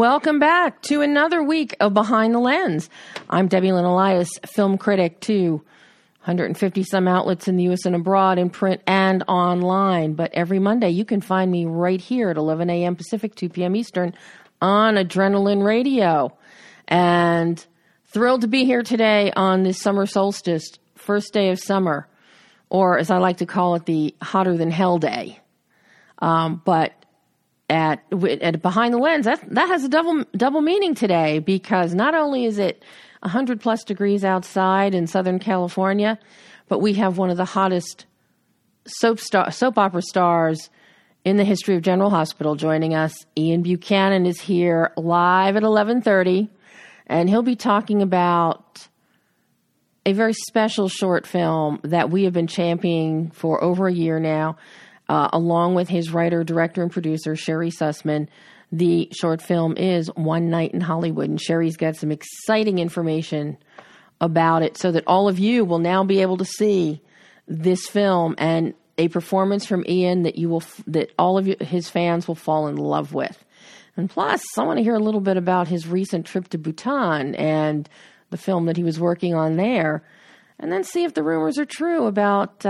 Welcome back to another week of Behind the Lens. I'm Debbie Lynn Elias, film critic to 150-some outlets in the U.S. and abroad, in print and online. But every Monday, you can find me right here at 11 a.m. Pacific, 2 p.m. Eastern on Adrenaline Radio. And thrilled to be here today on this summer solstice, first day of summer, or as I like to call it, the hotter than hell day. But at Behind the Lens, that has a double meaning today, because not only is it 100 plus degrees outside in Southern California, but we have one of the hottest soap opera stars in the history of General Hospital joining us. Ian Buchanan is here live at 11:30, and he'll be talking about a very special short film that we have been championing for over a year now, along with his writer, director, and producer, Sherry Sussman. The short film is One Night in Hollywood, and Sherry's got some exciting information about it so that all of you will now be able to see this film and a performance from Ian that his fans will fall in love with. And plus, I want to hear a little bit about his recent trip to Bhutan and the film that he was working on there, and then see if the rumors are true about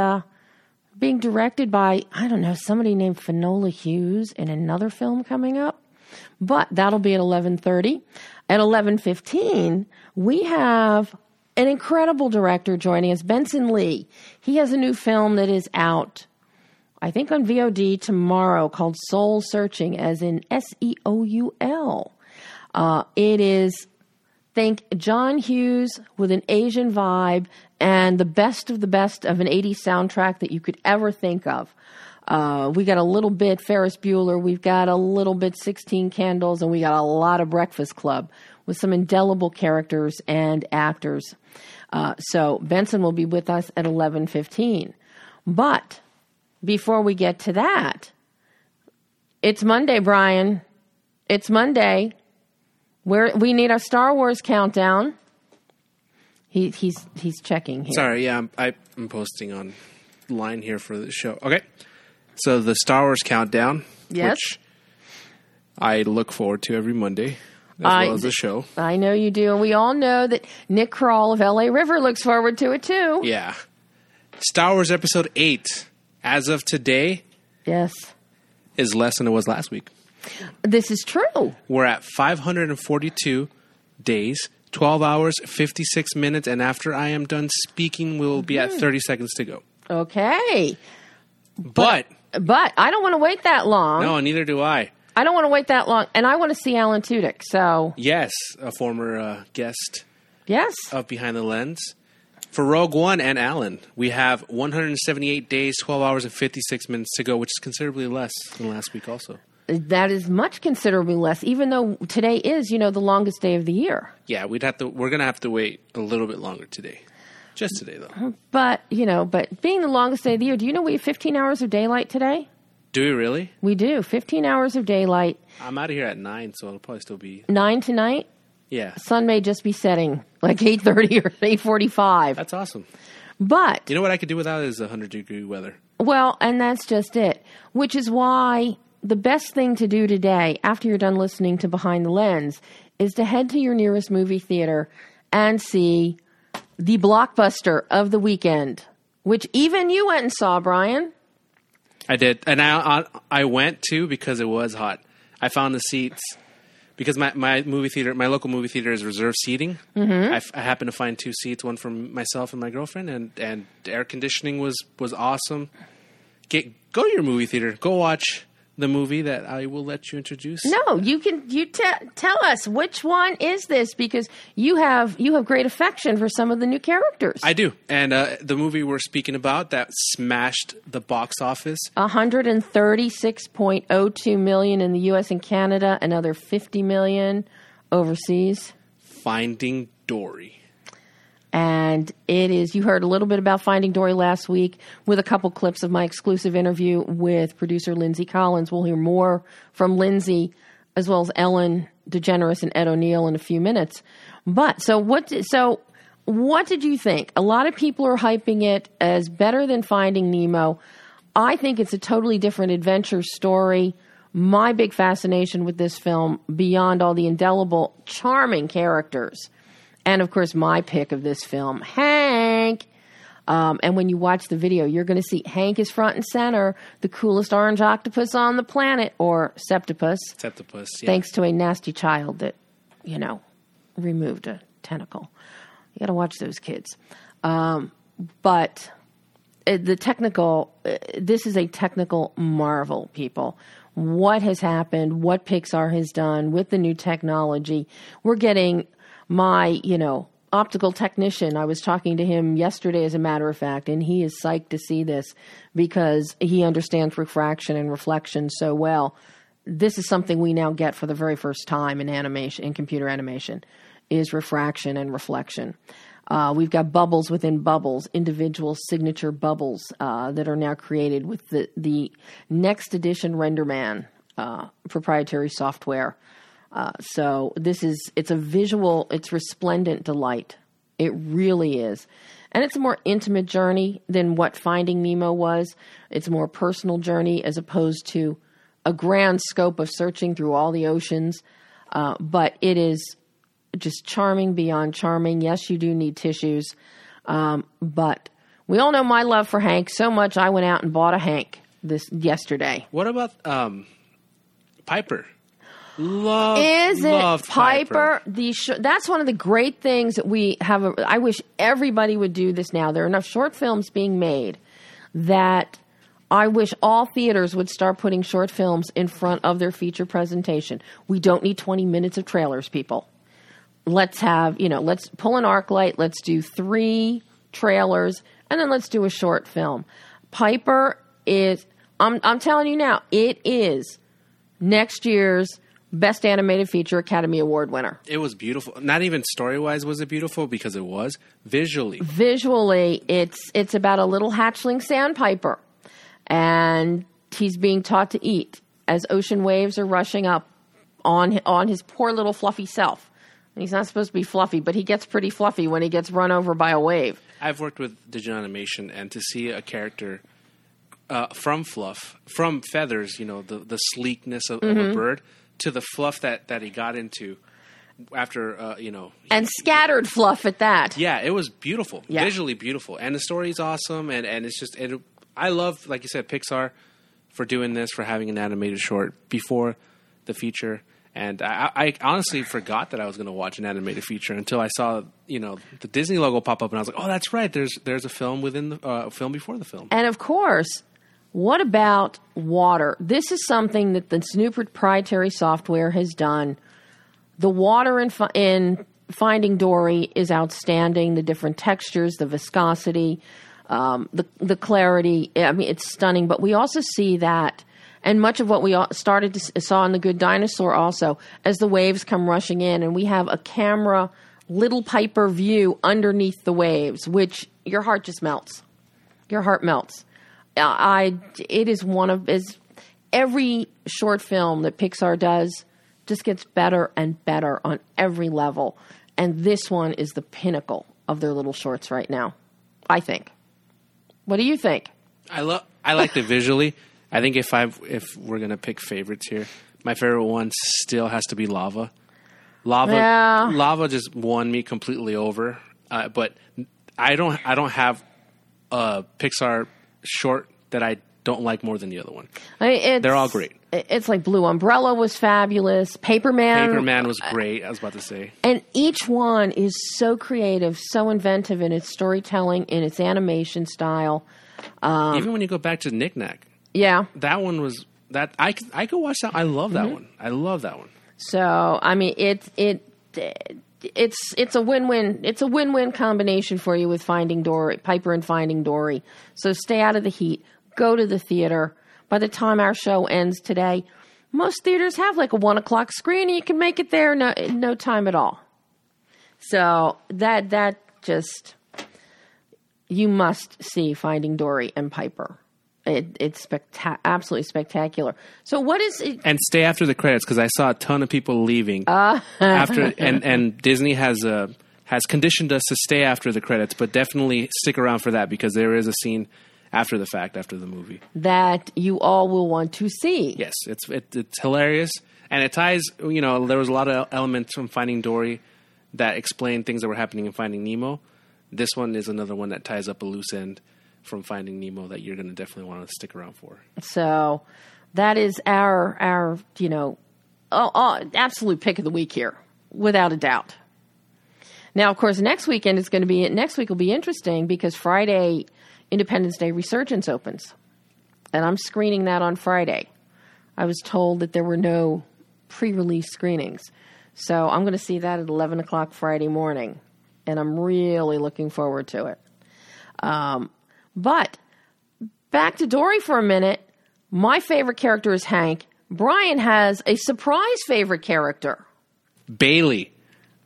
being directed by, I don't know, somebody named Finola Hughes in another film coming up. But that'll be at 11:30. At 11:15, we have an incredible director joining us, Benson Lee. He has a new film that is out, I think, on VOD tomorrow, called Soul Searching, as in SEOUL. It is, think John Hughes with an Asian vibe and the best of an 80s soundtrack that you could ever think of. We got a little bit Ferris Bueller, we've got a little bit 16 Candles, and we got a lot of Breakfast Club with some indelible characters and actors. So Benson will be with us at 11:15. But before we get to that, it's Monday, Brian. It's Monday. We need our Star Wars countdown. He's checking here. Sorry, yeah, I'm posting online here for the show. Okay, so the Star Wars countdown, yes, which I look forward to every Monday, as well as the show. I know you do, and we all know that Nick Kroll of L.A. River looks forward to it too. Yeah, Star Wars Episode 8, as of today, yes, is less than it was last week. This is true. We're at 542 days, 12 hours, 56 minutes, and after I am done speaking, we'll be at 30 seconds to go. Okay. But I don't want to wait that long. No, neither do I. I don't want to wait that long, and I want to see Alan Tudyk, so... Yes, a former guest. Yes. Of Behind the Lens. For Rogue One and Alan, we have 178 days, 12 hours, and 56 minutes to go, which is considerably less than last week also. That is considerably less, even though today is, the longest day of the year. Yeah, we're going to have to wait a little bit longer today. Just today, though. But, but being the longest day of the year, do you know we have 15 hours of daylight today? Do we really? We do. 15 hours of daylight. I'm out of here at 9, so it'll probably still be... 9 tonight? Yeah. Sun may just be setting, like 8:30 or 8:45. That's awesome. But... You know what I could do without is 100-degree weather. Well, and that's just it, which is why... The best thing to do today, after you're done listening to Behind the Lens, is to head to your nearest movie theater and see the blockbuster of the weekend, which even you went and saw, Brian. I did. And I went, too, because it was hot. I found the seats because my local movie theater is reserved seating. Mm-hmm. I happened to find two seats, one for myself and my girlfriend, and air conditioning was awesome. Go to your movie theater. Go watch the movie that I will let you introduce. No, you tell us which one is this, because you have great affection for some of the new characters. I do. And the movie we're speaking about that smashed the box office, $136.02 million in the US and Canada, another $50 million overseas. Finding Dory. And it is, you heard a little bit about Finding Dory last week with a couple clips of my exclusive interview with producer Lindsay Collins. We'll hear more from Lindsay as well as Ellen DeGeneres and Ed O'Neill in a few minutes. But so what did you think? A lot of people are hyping it as better than Finding Nemo. I think it's a totally different adventure story my big fascination with this film, beyond all the indelible, charming characters, and of course my pick of this film, Hank. And when you watch the video, you're going to see Hank is front and center, the coolest orange octopus on the planet, or septopus. Septopus, yeah. Thanks to a nasty child that, you know, removed a tentacle. You got to watch those kids. But the technical, this is a technical marvel, people. What has happened, what Pixar has done with the new technology. We're getting my, you know, optical technician. I was talking to him yesterday, as a matter of fact, and he is psyched to see this because he understands refraction and reflection so well. This is something we now get for the very first time in animation, in computer animation, is refraction and reflection. We've got bubbles within bubbles, individual signature bubbles that are now created with the next edition RenderMan proprietary software. So this is, it's a visual, it's resplendent delight. It really is. And it's a more intimate journey than what Finding Nemo was. It's a more personal journey as opposed to a grand scope of searching through all the oceans. But it is just charming beyond charming. Yes, you do need tissues. But we all know my love for Hank so much. I went out and bought a Hank yesterday. What about Piper? Loved Piper. That's one of the great things that we have. I wish everybody would do this now. There are enough short films being made that I wish all theaters would start putting short films in front of their feature presentation. We don't need 20 minutes of trailers, people. Let's have, you know, let's pull an arc light. Let's do 3 trailers, and then let's do a short film. Piper is, I'm telling you now, it is next year's Best Animated Feature Academy Award winner. It was beautiful. Not even story-wise was it beautiful, because it was visually. Visually, it's about a little hatchling sandpiper, and he's being taught to eat as ocean waves are rushing up on his poor little fluffy self. And he's not supposed to be fluffy, but he gets pretty fluffy when he gets run over by a wave. I've worked with digital animation, and to see a character from fluff, from feathers, you know, the sleekness of a bird, to the fluff that he got into after, you know. And scattered fluff at that. Yeah, it was beautiful. Yeah. Visually beautiful. And the story's awesome. And it's just, I love, like you said, Pixar for doing this, for having an animated short before the feature. And I honestly forgot that I was going to watch an animated feature until I saw, you know, the Disney logo pop up. And I was like, oh, that's right. There's a film within the film before the film. And of course, what about water? This is something that the new proprietary software has done. The water in Finding Dory is outstanding. The different textures, the viscosity, the clarity. I mean, it's stunning. But we also see that, and much of what we saw in The Good Dinosaur also, as the waves come rushing in, and we have a camera, little Piper view underneath the waves, which your heart just melts. Your heart melts. It is one of every short film that Pixar does just gets better and better on every level. And this one is the pinnacle of their little shorts right now, I think. What do you think? I liked it visually. I think if we're going to pick favorites here, my favorite one still has to be Lava. Lava just won me completely over. But I don't have a Pixar short that I don't like more than the other one. I mean, they're all great. It's like Blue Umbrella was fabulous. Paperman was great, I was about to say. And each one is so creative, so inventive in its storytelling, in its animation style. Even when you go back to Knick Knack. Yeah. That one was – that I could watch that. I love that one. I love that one. So, I mean, it's a win-win. It's a win-win combination for you with Finding Dory, Piper and Finding Dory. So stay out of the heat. Go to the theater. By the time our show ends today, most theaters have like a 1:00 screen, and you can make it there no time at all. So that just you must see Finding Dory and Piper. It's absolutely spectacular. So what is it? And stay after the credits, because I saw a ton of people leaving after. And Disney has conditioned us to stay after the credits, but definitely stick around for that, because there is a scene after the fact, after the movie. That you all will want to see. Yes, it's hilarious. And it ties, you know, there was a lot of elements from Finding Dory that explain things that were happening in Finding Nemo. This one is another one that ties up a loose end from Finding Nemo that you're going to definitely want to stick around for. So that is our you know, absolute pick of the week here, without a doubt. Now, of course, next weekend is going to be – next week will be interesting because Friday, Independence Day Resurgence opens. And I'm screening that on Friday. I was told that there were no pre-release screenings. So I'm going to see that at 11 o'clock Friday morning. And I'm really looking forward to it. But back to Dory for a minute. My favorite character is Hank. Brian has a surprise favorite character. Bailey.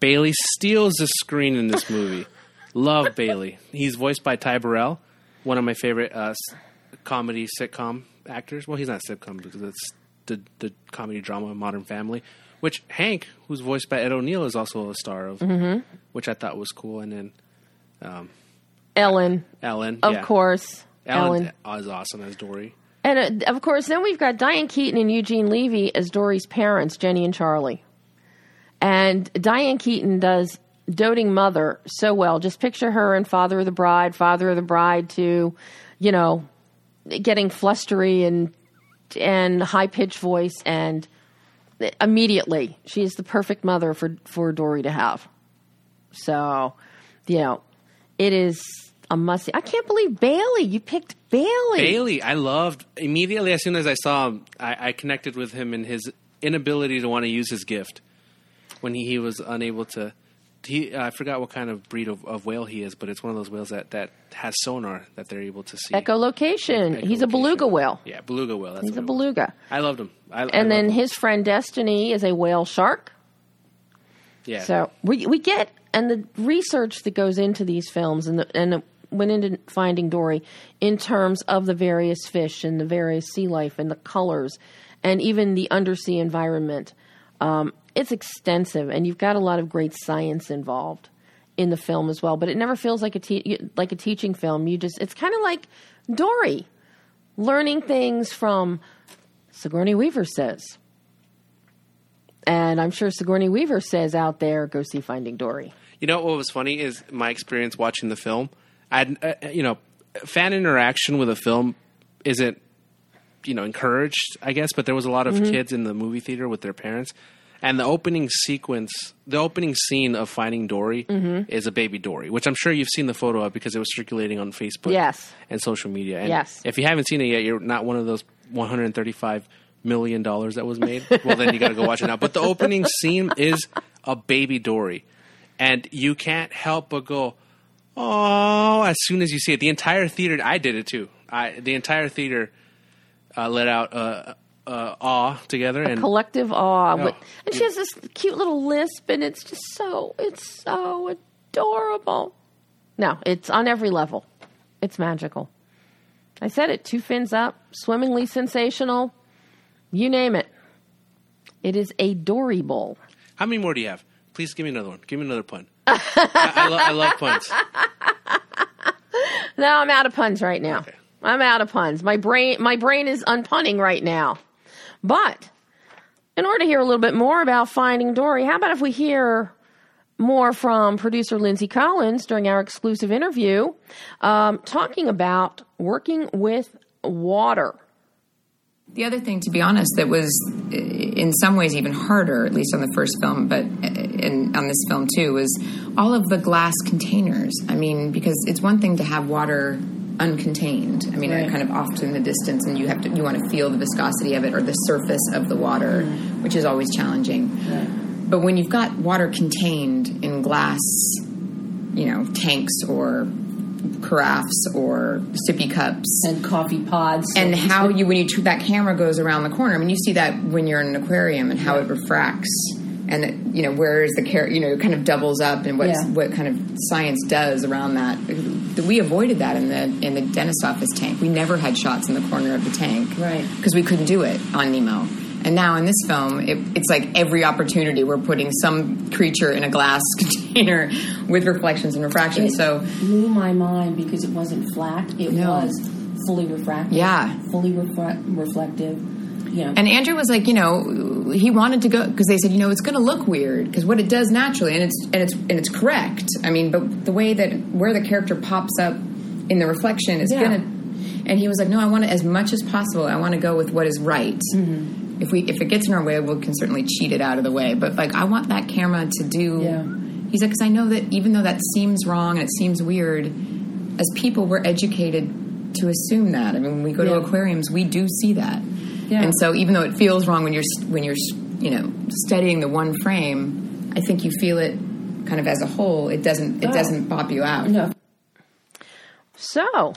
Bailey steals the screen in this movie. Love Bailey. He's voiced by Ty Burrell, one of my favorite comedy sitcom actors. Well, he's not sitcom because it's the comedy drama of Modern Family, which Hank, who's voiced by Ed O'Neill, is also a star of, mm-hmm. which I thought was cool. And then Ellen. Of course. Ellen is awesome as Dory. And, of course, then we've got Diane Keaton and Eugene Levy as Dory's parents, Jenny and Charlie. And Diane Keaton does doting mother so well. Just picture her in Father of the Bride to, you know, getting flustery and high-pitched voice. And immediately, she is the perfect mother for Dory to have. So, you know, it is a must-see. I can't believe Bailey. You picked Bailey. Bailey, I loved. Immediately, as soon as I saw him, I connected with him and his inability to want to use his gift. When he was unable to – I forgot what kind of breed of whale he is, but it's one of those whales that has sonar that they're able to see. Echolocation. He's a beluga whale. Yeah, beluga whale. That's He's a beluga. I loved him. I loved him. His friend Destiny is a whale shark. Yeah. So we get – and the research that goes into these films and went into Finding Dory in terms of the various fish and the various sea life and the colors and even the undersea environment – it's extensive, and you've got a lot of great science involved in the film as well. But it never feels like a teaching film. It's kind of like Dory learning things from Sigourney Weaver says, and I'm sure Sigourney Weaver says out there, go see Finding Dory. You know what was funny is my experience watching the film. Fan interaction with a film isn't encouraged, I guess, but there was a lot of mm-hmm. kids in the movie theater with their parents. And the opening scene of Finding Dory mm-hmm. is a baby Dory, which I'm sure you've seen the photo of because it was circulating on Facebook yes. and social media. And yes. if you haven't seen it yet, you're not one of those $135 million that was made. Well, then you got to go watch it now. But the opening scene is a baby Dory. And you can't help but go, oh, as soon as you see it. The entire theater, I did it too. The entire theater let out awe together. And collective awe. Oh. And she has this cute little lisp, and it's just so adorable. No, it's on every level. It's magical. I said it. Two fins up, swimmingly sensational. You name it. It is adorable. How many more do you have? Please give me another one. Give me another pun. I love puns. No, I'm out of puns right now. Okay. I'm out of puns. My brain is unpunning right now. But in order to hear a little bit more about Finding Dory, how about if we hear more from producer Lindsay Collins during our exclusive interview talking about working with water. The other thing, to be honest, that was in some ways even harder, at least on the first film, but on this film too, was all of the glass containers. I mean, because it's one thing to have water uncontained. I mean, right. Kind of off in the distance, and you want to feel the viscosity of it or the surface of the water, mm. which is always challenging. Right. But when you've got water contained in glass, tanks or carafes or sippy cups and coffee pods, and how you when you that camera goes around the corner. I mean, you see that when you're in an aquarium and how it refracts. And that, where is the care? It kind of doubles up, and what kind of science does around that. We avoided that in the dentist office tank. We never had shots in the corner of the tank, right? Because we couldn't do it on Nemo. And now in this film, it's like every opportunity we're putting some creature in a glass container with reflections and refractions. It blew my mind because it wasn't flat. It was fully refractive. Yeah. Fully reflective. You know. And Andrew was like, you know, he wanted to go because they said, you know, it's going to look weird because what it does naturally, and it's correct. I mean, but the way that where the character pops up in the reflection is going to. And he was like, no, I want to, as much as possible, I want to go with what is right. Mm-hmm. If it gets in our way, we can certainly cheat it out of the way. But, like, I want that camera to do... Yeah. He's like, because I know that even though that seems wrong and it seems weird, as people, we're educated to assume that. I mean, when we go to aquariums, we do see that. Yeah. And so even though it feels wrong when you're you know, studying the one frame, I think you feel it kind of as a whole. It doesn't pop you out. No. So...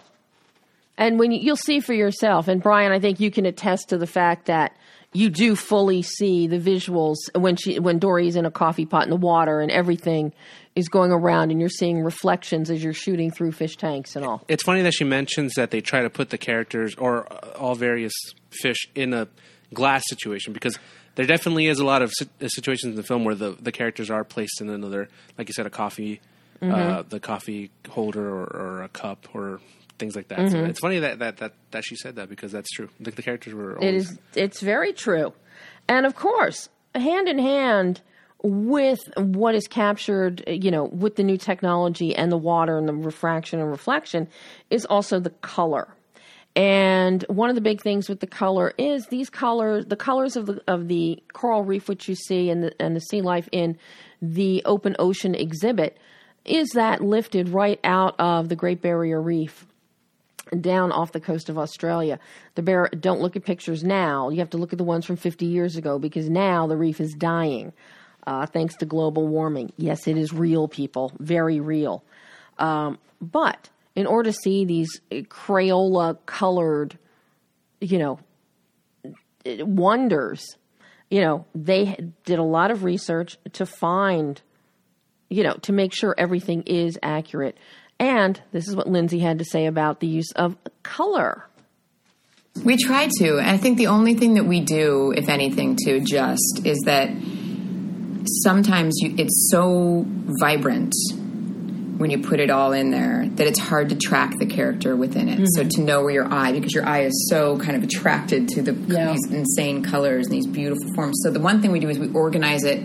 And when you'll see for yourself, and Brian, I think you can attest to the fact that you do fully see the visuals when Dory's in a coffee pot in the water and everything is going around and you're seeing reflections as you're shooting through fish tanks and all. It's funny that she mentions that they try to put the characters or all various fish in a glass situation because there definitely is a lot of situations in the film where the characters are placed in another, like you said, a coffee, the coffee holder or a cup or... things like that. Mm-hmm. So it's funny that she said that because that's true. The characters were always... It's very true. And of course, hand in hand with what is captured, you know, with the new technology and the water and the refraction and reflection is also the color. And one of the big things with the color is the colors of the coral reef, which you see and the sea life in the open ocean exhibit, is that lifted right out of the Great Barrier Reef. Down off the coast of Australia. Don't look at pictures now. You have to look at the ones from 50 years ago because now the reef is dying thanks to global warming. Yes, it is real, people. Very real. But in order to see these Crayola-colored, you know, wonders, you know, they did a lot of research to find, you know, to make sure everything is accurate. And this is what Lindsay had to say about the use of color. We try to. And I think the only thing that we do, if anything, to adjust is that sometimes it's so vibrant when you put it all in there that it's hard to track the character within it. Mm-hmm. So to know where your eye, because your eye is so kind of attracted to these insane colors and these beautiful forms. So the one thing we do is we organize it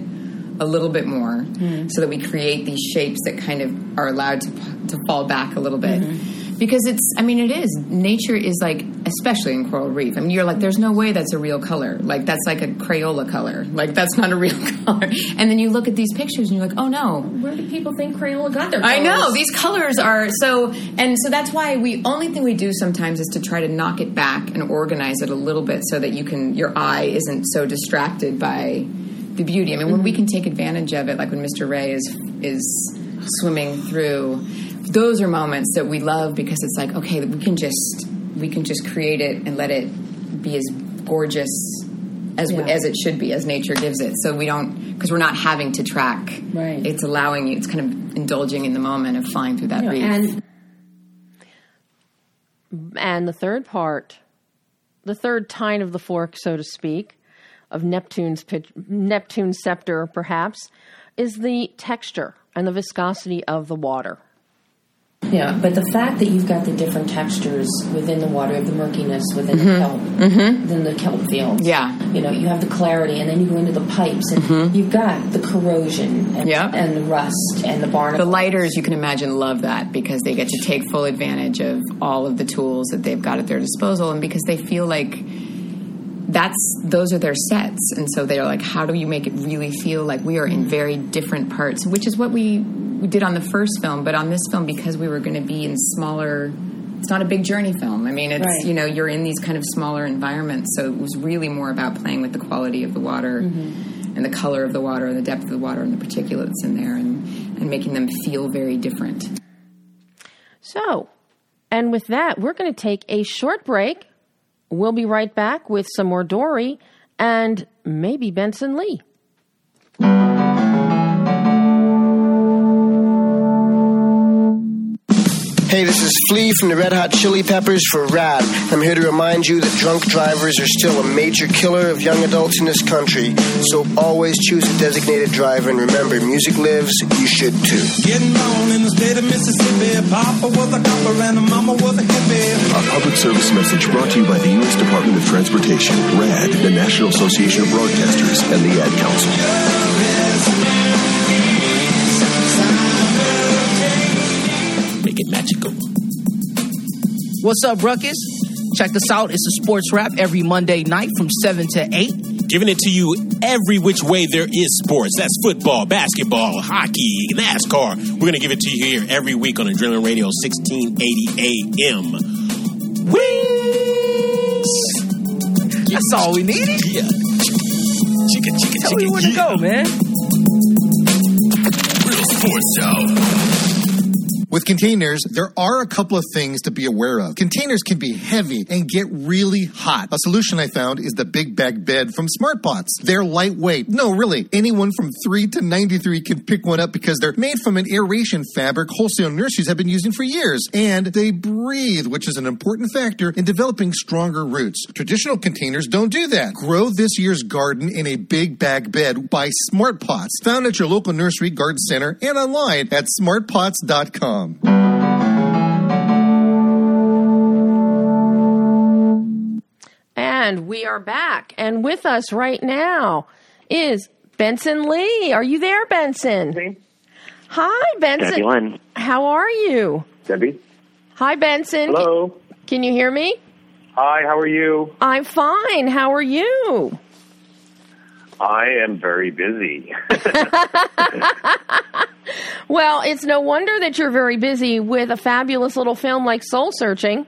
a little bit more so that we create these shapes that kind of are allowed to fall back a little bit. Mm-hmm. Because it's, I mean, it is. Nature is like, especially in coral reef. I mean, you're like, there's no way that's a real color. Like, that's like a Crayola color. Like, that's not a real color. And then you look at these pictures and you're like, oh, no. Where do people think Crayola got their colors? I know. These colors are so... And so that's why we only thing we do sometimes is to try to knock it back and organize it a little bit so that you can, your eye isn't so distracted by... the beauty. I mean, when we can take advantage of it, like when Mr. Ray is swimming through, those are moments that we love because it's like, okay, we can just create it and let it be as gorgeous as it should be, as nature gives it. So we don't, because we're not having to track. Right. It's allowing you. It's kind of indulging in the moment of flying through that reef. And the third part, the third tine of the fork, so to speak, of Neptune's scepter, perhaps, is the texture and the viscosity of the water. Yeah, but the fact that you've got the different textures within the water, the murkiness within the kelp fields. Yeah. You know, you have the clarity, and then you go into the pipes, and you've got the corrosion and the rust and the barnacles. The lighters, you can imagine, love that because they get to take full advantage of all of the tools that they've got at their disposal, and because they feel like... those are their sets, and so they're like, how do you make it really feel like we are in very different parts, which is what we did on the first film, but on this film, because we were going to be in smaller, it's not a big journey film. I mean, it's, you know, you're in these kind of smaller environments, so it was really more about playing with the quality of the water and the color of the water and the depth of the water and the particulates in there and making them feel very different. So, and with that, we're going to take a short break. We'll be right back with some more Dory and maybe Benson Lee. Hey, this is Flea from the Red Hot Chili Peppers for Rad. I'm here to remind you that drunk drivers are still a major killer of young adults in this country. So always choose a designated driver, and remember, music lives, you should too. Getting on in the state of Mississippi, Papa was a copper and Mama was a hippie. A public service message brought to you by the U.S. Department of Transportation, RAD, the National Association of Broadcasters, and the Ad Council. Magical. What's up, Ruckus? Check us out. It's a sports wrap every Monday night from 7 to 8. Giving it to you every which way there is sports. That's football, basketball, hockey, NASCAR. We're going to give it to you here every week on Adrenaline Radio, 1680 AM. Wings! That's all we needed? Yeah. Chicka, chicka, chicka. Tell me where to go, man. Real sports show. With containers, there are a couple of things to be aware of. Containers can be heavy and get really hot. A solution I found is the Big Bag Bed from SmartBots. They're lightweight. No, really, anyone from 3 to 93 can pick one up because they're made from an aeration fabric wholesale nurseries have been using for years. And they breathe, which is an important factor in developing stronger roots. Traditional containers don't do that. Grow this year's garden in a Big Bag Bed by SmartPots. Found at your local nursery, garden center, and online at smartpots.com. And we are back. And with us right now is Benson Lee. Are you there, Benson? Hey. Hi, Benson. Debbie Lynn. How are you? Debbie. Hi, Benson. Hello. Can you hear me? Hi, how are you? I'm fine. How are you? I am very busy. Well, it's no wonder that you're very busy with a fabulous little film like Soul Searching.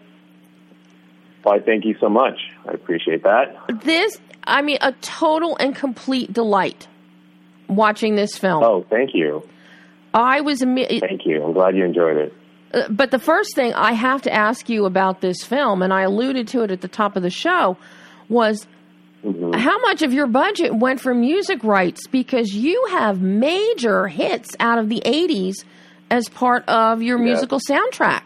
Why, thank you so much. I appreciate that. This, I mean, a total and complete delight watching this film. Oh, thank you. Thank you. I'm glad you enjoyed it. But the first thing I have to ask you about this film, and I alluded to it at the top of the show, was... Mm-hmm. How much of your budget went for music rights? Because you have major hits out of the 80s as part of your musical soundtrack.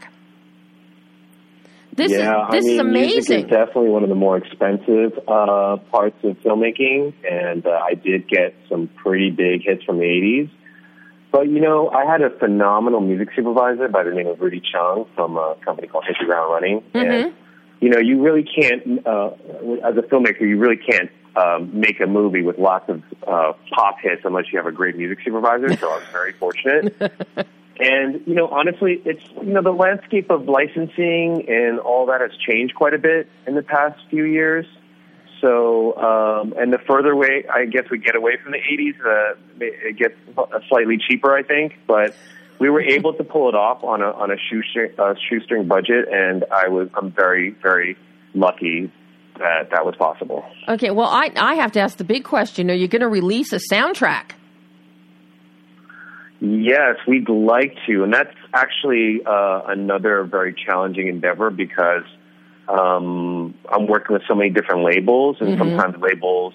This is amazing. Music is definitely one of the more expensive parts of filmmaking, and I did get some pretty big hits from the 80s. But, you know, I had a phenomenal music supervisor by the name of Rudy Chung from a company called Hit the Ground Running, and you know, you really can't, as a filmmaker, you really can't make a movie with lots of pop hits unless you have a great music supervisor, so I was very fortunate. And, you know, honestly, it's, you know, the landscape of licensing and all that has changed quite a bit in the past few years. So, and the further away, I guess, we get away from the 80s, it gets slightly cheaper, I think, but... We were able to pull it off on a shoestring budget, and I'm very, very lucky that that was possible. Okay, well, I have to ask the big question. Are you going to release a soundtrack? Yes, we'd like to, and that's actually another very challenging endeavor because I'm working with so many different labels, and sometimes labels...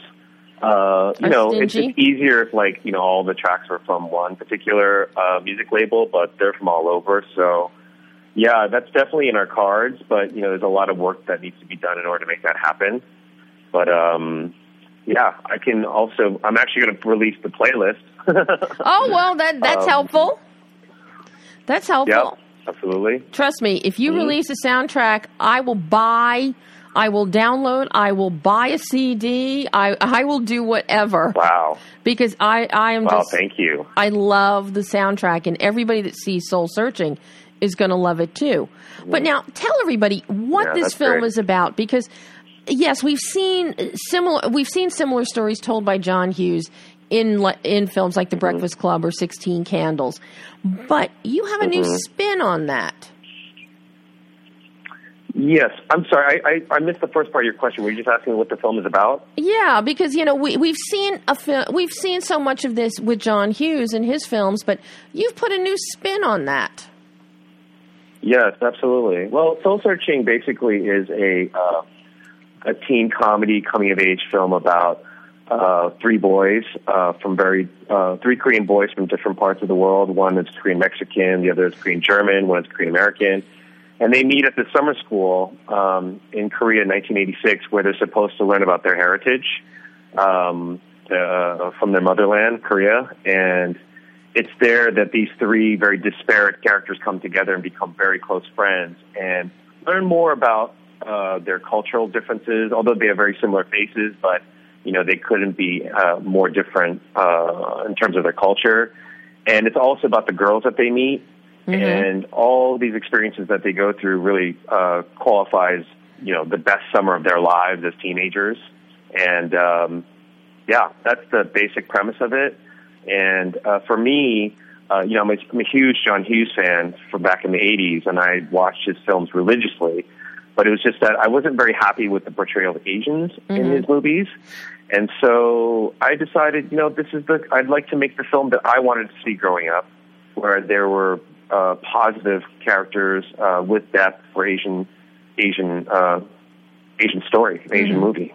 you know, it's just easier if, like, you know, all the tracks were from one particular music label, but they're from all over. So, yeah, that's definitely in our cards, but, you know, there's a lot of work that needs to be done in order to make that happen. But, yeah, I'm actually going to release the playlist. Oh, well, that's helpful. That's helpful. Yeah, absolutely. Trust me, if you release a soundtrack, I will download, I will buy a CD, I will do whatever. Wow. Because I am just... Wow, thank you. I love the soundtrack, and everybody that sees Soul Searching is going to love it, too. Yeah. But now, tell everybody what this film is about, because, yes, we've seen similar stories told by John Hughes in films like The Breakfast Club or 16 Candles, but you have a new spin on that. Yes. I'm sorry. I missed the first part of your question. Were you just asking what the film is about? Yeah, because, you know, we've seen so much of this with John Hughes in his films, but you've put a new spin on that. Yes, absolutely. Well, Soul Searching basically is a teen comedy coming-of-age film about three boys from three Korean boys from different parts of the world. One is Korean Mexican, the other is Korean German, one is Korean American. And they meet at the summer school in Korea in 1986, where they're supposed to learn about their heritage from their motherland, Korea. And it's there that these three very disparate characters come together and become very close friends and learn more about their cultural differences, although they have very similar faces, but you know, they couldn't be more different in terms of their culture. And it's also about the girls that they meet. Mm-hmm. And all these experiences that they go through really qualifies, you know, the best summer of their lives as teenagers. And, yeah, that's the basic premise of it. And for me, you know, I'm a huge John Hughes fan from back in the 80s, and I watched his films religiously. But it was just that I wasn't very happy with the portrayal of Asians mm-hmm. in his movies. And so I decided, you know, I'd like to make the film that I wanted to see growing up, where there were positive characters with depth for Asian story, Asian mm-hmm. movie.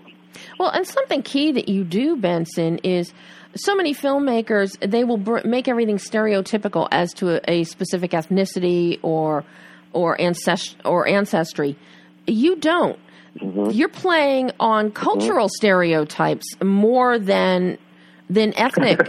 Well, and something key that you do, Benson, is so many filmmakers, they will make everything stereotypical as to a specific ethnicity or ancestry. You don't. Mm-hmm. You're playing on cultural mm-hmm. stereotypes more than ethnic.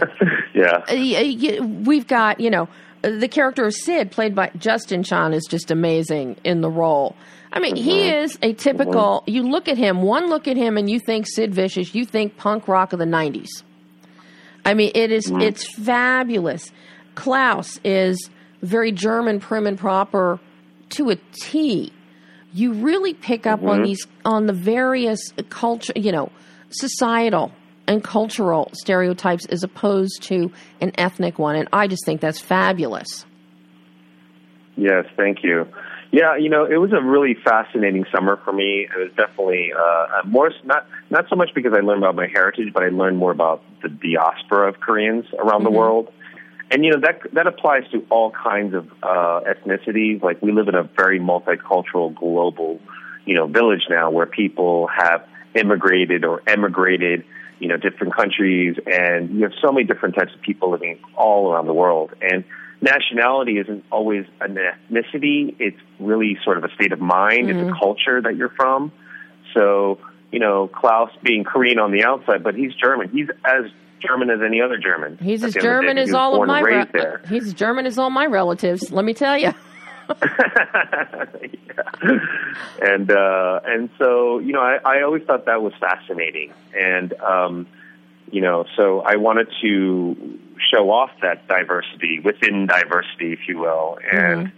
Yeah. We've got, you know, the character of Sid, played by Justin Chan, is just amazing in the role. I mean, mm-hmm. he is a typical, mm-hmm. you look at him, one look at him, and you think Sid Vicious, you think punk rock of the 90s. I mean, it is, mm-hmm. it's fabulous. Klaus is very German, prim and proper to a T. You really pick up mm-hmm. on the various culture, you know, societal and cultural stereotypes as opposed to an ethnic one. And I just think that's fabulous. Yes, thank you. Yeah, you know, it was a really fascinating summer for me. It was definitely more, not so much because I learned about my heritage, but I learned more about the diaspora of Koreans around mm-hmm. the world. And, you know, that applies to all kinds of ethnicities. Like, we live in a very multicultural, global, you know, village now where people have immigrated or emigrated, you know, different countries. And you have so many different types of people living all around the world. And nationality isn't always an ethnicity. It's really sort of a state of mind. Mm-hmm. It's a culture that you're from. So, you know, Klaus being Korean on the outside, but he's German. He's as German as any other German. He's as German as all of my relatives. He's as German as all my relatives, let me tell you. Yeah. And so, you know, I always thought that was fascinating. And, you know, so I wanted to show off that diversity within diversity, if you will. And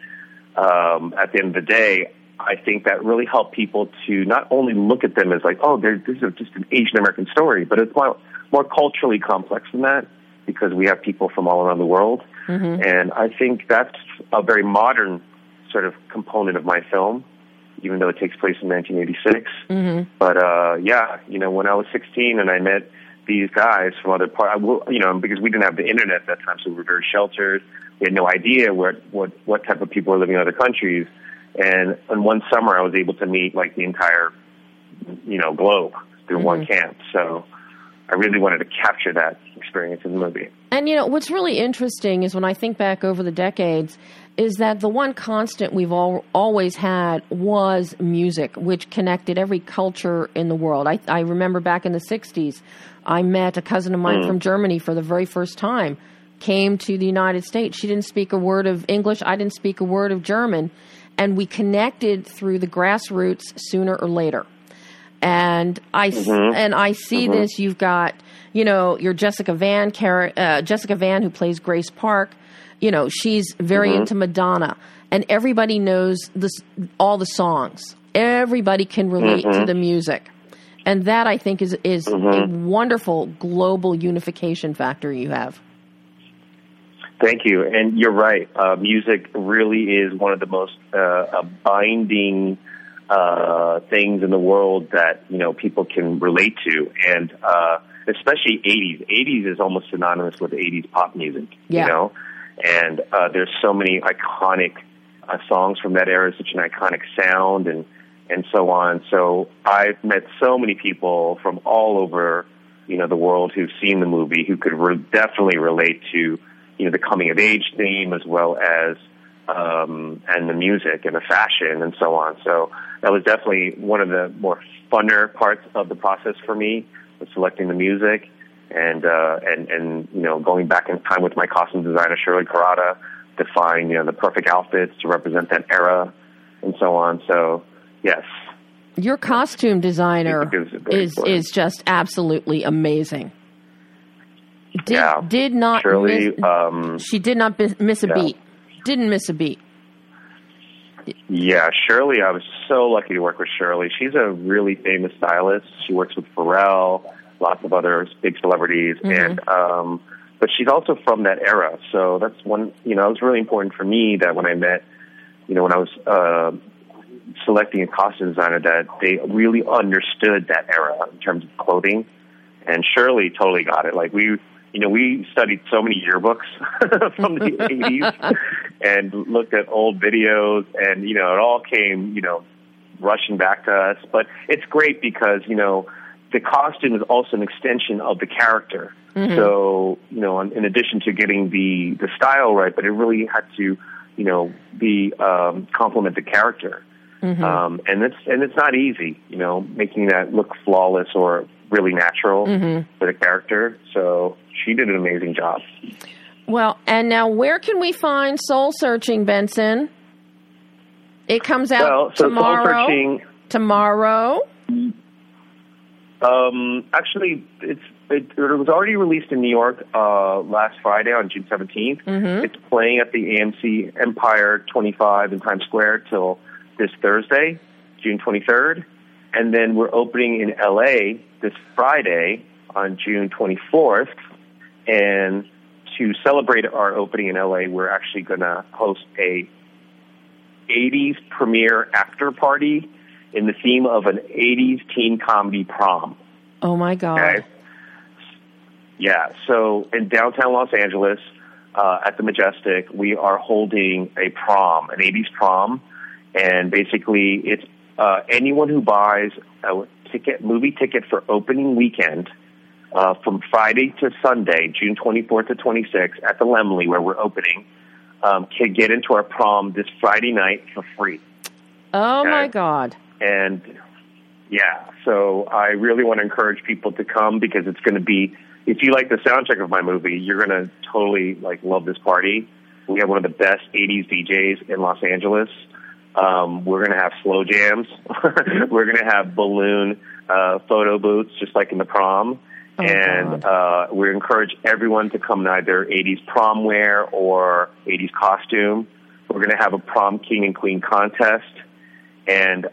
mm-hmm. At the end of the day, I think that really helped people to not only look at them as like, oh, this is just an Asian American story, but it's more culturally complex than that, because we have people from all around the world. Mm-hmm. And I think that's a very modern sort of component of my film, even though it takes place in 1986. Mm-hmm. But, yeah, you know, when I was 16 and I met these guys from other parts, you know, because we didn't have the internet at that time, so we were very sheltered. We had no idea what type of people were living in other countries. And in one summer, I was able to meet, like, the entire, you know, globe through mm-hmm. one camp. So I really wanted to capture that experience in the movie. And, you know, what's really interesting is when I think back over the decades is that the one constant we've always had was music, which connected every culture in the world. I remember back in the 60s, I met a cousin of mine mm-hmm. from Germany for the very first time, came to the United States. She didn't speak a word of English. I didn't speak a word of German. And we connected through the grassroots sooner or later. And I see mm-hmm. this. You've got, you know, your Jessica Vann, who plays Grace Park. You know, she's very mm-hmm. into Madonna, and everybody knows all the songs. Everybody can relate mm-hmm. to the music, and that I think is mm-hmm. a wonderful global unification factor you have. Thank you, and you're right. Music really is one of the most binding things in the world that, you know, people can relate to, and especially 80s. 80s is almost synonymous with 80s pop music, yeah. you know, and there's so many iconic songs from that era, such an iconic sound and so on. So I've met so many people from all over you know, the world who've seen the movie, who could definitely relate to, you know, the coming-of-age theme as well as and the music and the fashion and so on. So that was definitely one of the more funner parts of the process for me, was selecting the music and you know, going back in time with my costume designer Shirley Carrara to find, you know, the perfect outfits to represent that era and so on. So yes. Your costume designer is just absolutely amazing. Shirley did not miss a beat. Didn't miss a beat. Yeah, Shirley, I was so lucky to work with Shirley. She's a really famous stylist. She works with Pharrell, lots of other big celebrities, and but she's also from that era. So that's one, you know, it was really important for me that when I met, you know, when I was selecting a costume designer, that they really understood that era in terms of clothing. And Shirley totally got it. Like, we studied so many yearbooks from the 80s and looked at old videos, and, you know, it all came, you know, rushing back to us. But it's great because, you know, the costume is also an extension of the character. Mm-hmm. So, you know, in addition to getting the style right, but it really had to, you know, be complement the character. Mm-hmm. And it's not easy, you know, making that look flawless or really natural for the character. So she did an amazing job. Well, and now where can we find Soul Searching, Benson? It comes out tomorrow. Tomorrow. Actually, it was already released in New York last Friday on June 17th. Mm-hmm. It's playing at the AMC Empire 25 in Times Square till this Thursday, June 23rd. And then we're opening in LA this Friday on June 24th. And to celebrate our opening in LA, we're actually going to host a 80s premiere after party in the theme of an 80s teen comedy prom. Oh my God. Okay? Yeah. So in downtown Los Angeles, at the Majestic, we are holding a prom, an 80s prom. And basically it's, anyone who buys a movie ticket for opening weekend from Friday to Sunday, June 24th to 26th, at the Lemley where we're opening, can get into our prom this Friday night for free. Oh, my God. And, yeah, so I really want to encourage people to come because it's going to be, if you like the soundtrack of my movie, you're going to totally, like, love this party. We have one of the best 80s DJs in Los Angeles. We're going to have slow jams. We're going to have balloon photo booths, just like in the prom. We encourage everyone to come in either 80s prom wear or 80s costume. We're going to have a prom king and queen contest. And,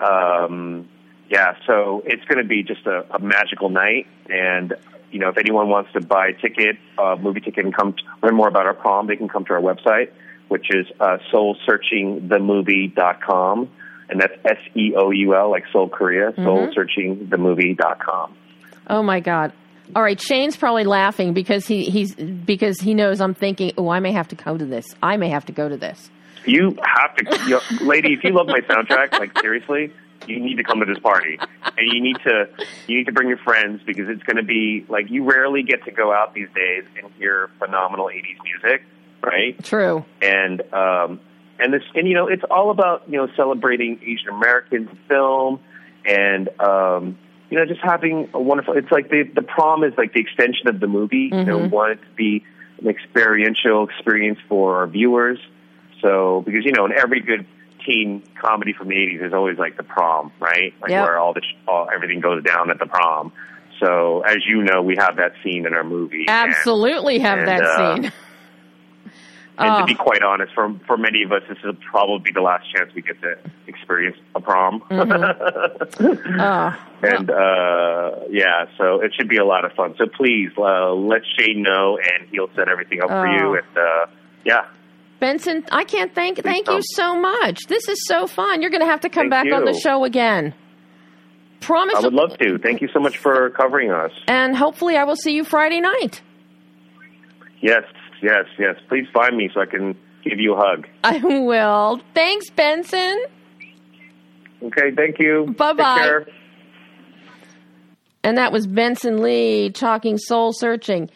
so it's going to be just a magical night. And, you know, if anyone wants to buy a ticket, movie ticket, and come learn more about our prom, they can come to our website, which is soulsearchingthemovie.com, and that's SEOUL, like Seoul, Korea, soulsearchingthemovie.com. Oh, my God. All right, Shane's probably laughing because he knows I'm thinking, oh, I may have to go to this. You have to, lady, if you love my soundtrack, like, seriously, you need to come to this party. And you need to bring your friends because it's going to be, like, you rarely get to go out these days and hear phenomenal 80s music. Right? True. And you know, it's all about, you know, celebrating Asian American film and, you know, just having a wonderful, it's like the prom is like the extension of the movie. You know, we want it to be an experiential experience for our viewers. So, because, you know, in every good teen comedy from the 80s, there's always like the prom, right? Like where everything goes down at the prom. So, as you know, we have that scene in our movie. Absolutely scene. And to be quite honest, for many of us, this will probably be the last chance we get to experience a prom. So it should be a lot of fun. So please, let Shane know, and he'll set everything up for you. And Benson, I can't thank you so much. This is so fun. You're going to have to come back on the show again. Promise. I would love to. Thank you so much for covering us. And hopefully, I will see you Friday night. Yes. Please find me so I can give you a hug. I will. Thanks, Benson. Okay, thank you. Bye-bye. Take care. And that was Benson Lee talking Soul Searching.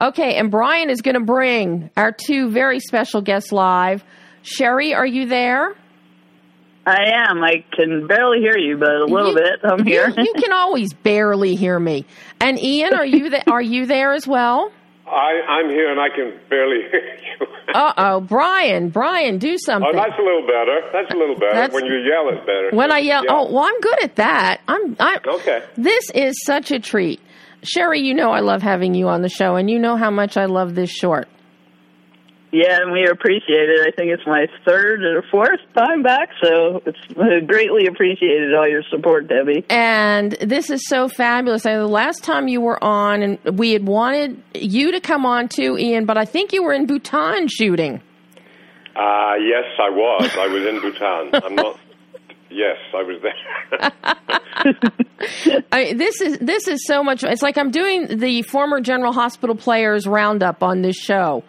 Okay, and Brian is going to bring our two very special guests live. Sherry, are you there? I am. I can barely hear you, but a little bit. I'm here. You can always barely hear me. And Ian, are you there as well? I'm here, and I can barely hear you. Uh-oh. Brian, do something. Oh, that's a little better. When you yell, it's better. When I yell. Oh, well, I'm good at that. Okay. This is such a treat. Sherry, you know I love having you on the show, and you know how much I love this short. Yeah, and we appreciate it. I think it's my third or fourth time back, so it's greatly appreciated, all your support, Debbie. And this is so fabulous. The last time you were on, and we had wanted you to come on too, Ian, but I think you were in Bhutan shooting. Yes, I was. I was in Bhutan. Yes, I was there. This is so much. It's like I'm doing the former General Hospital players roundup on this show.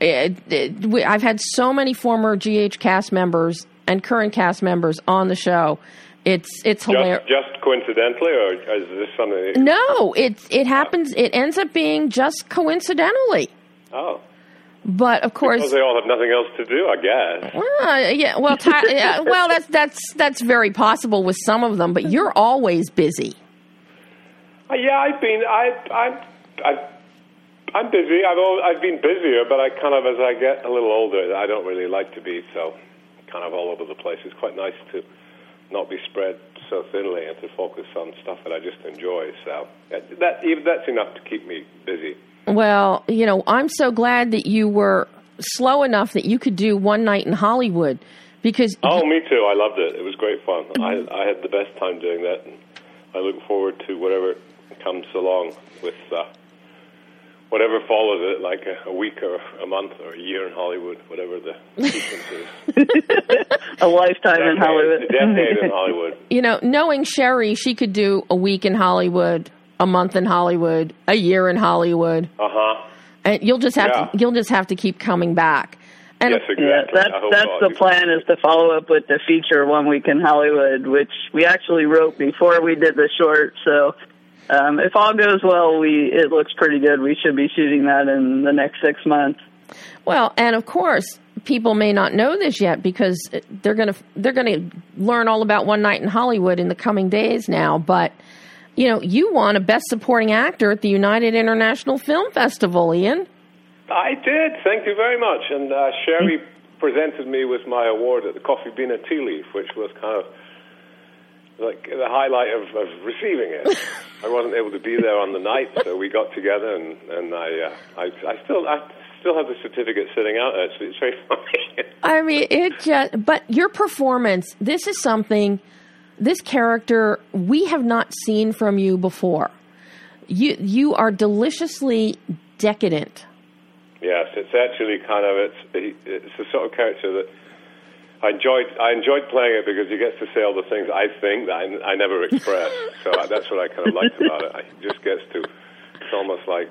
I've had so many former GH cast members and current cast members on the show. It's hilarious. Just coincidentally, or is this something? No, it happens. It ends up being just coincidentally. Oh. But of course, because they all have nothing else to do, I guess. Yeah. Well, well, that's very possible with some of them. But you're always busy. Yeah, I'm busy. I've been busier, but I kind of, as I get a little older, I don't really like to be so kind of all over the place. It's quite nice to not be spread so thinly and to focus on stuff that I just enjoy. So that's enough to keep me busy. Well, you know, I'm so glad that you were slow enough that you could do One Night in Hollywood, because me too. I loved it. It was great fun. I had the best time doing that, and I look forward to whatever comes along with. Whatever follows it, like a week or a month or a year in Hollywood, whatever the sequence is. A lifetime in Hollywood. A decade in Hollywood. You know, knowing Sherry, she could do a week in Hollywood, a month in Hollywood, a year in Hollywood. Uh-huh. And you'll just have to keep coming back. And yes, exactly. Yeah, that's the plan, is to follow up with the feature One Week in Hollywood, which we actually wrote before we did the short, so... if all goes well, it looks pretty good. We should be shooting that in the next 6 months. Well, and of course, people may not know this yet, because they're going to learn all about One Night in Hollywood in the coming days now. But you know, you won a Best Supporting Actor at the United International Film Festival, Ian. I did. Thank you very much. And Sherry presented me with my award at the Coffee Bean and Tea Leaf, which was kind of like the highlight of receiving it. I wasn't able to be there on the night, so we got together, and I still have the certificate sitting out there, so it's very funny. I mean, but your performance, this character we have not seen from you before. You are deliciously decadent. Yes, it's actually kind of, it's the sort of character that I enjoyed playing it, because he gets to say all the things I think that I never express. So that's what I kind of liked about it. He just gets to. It's almost like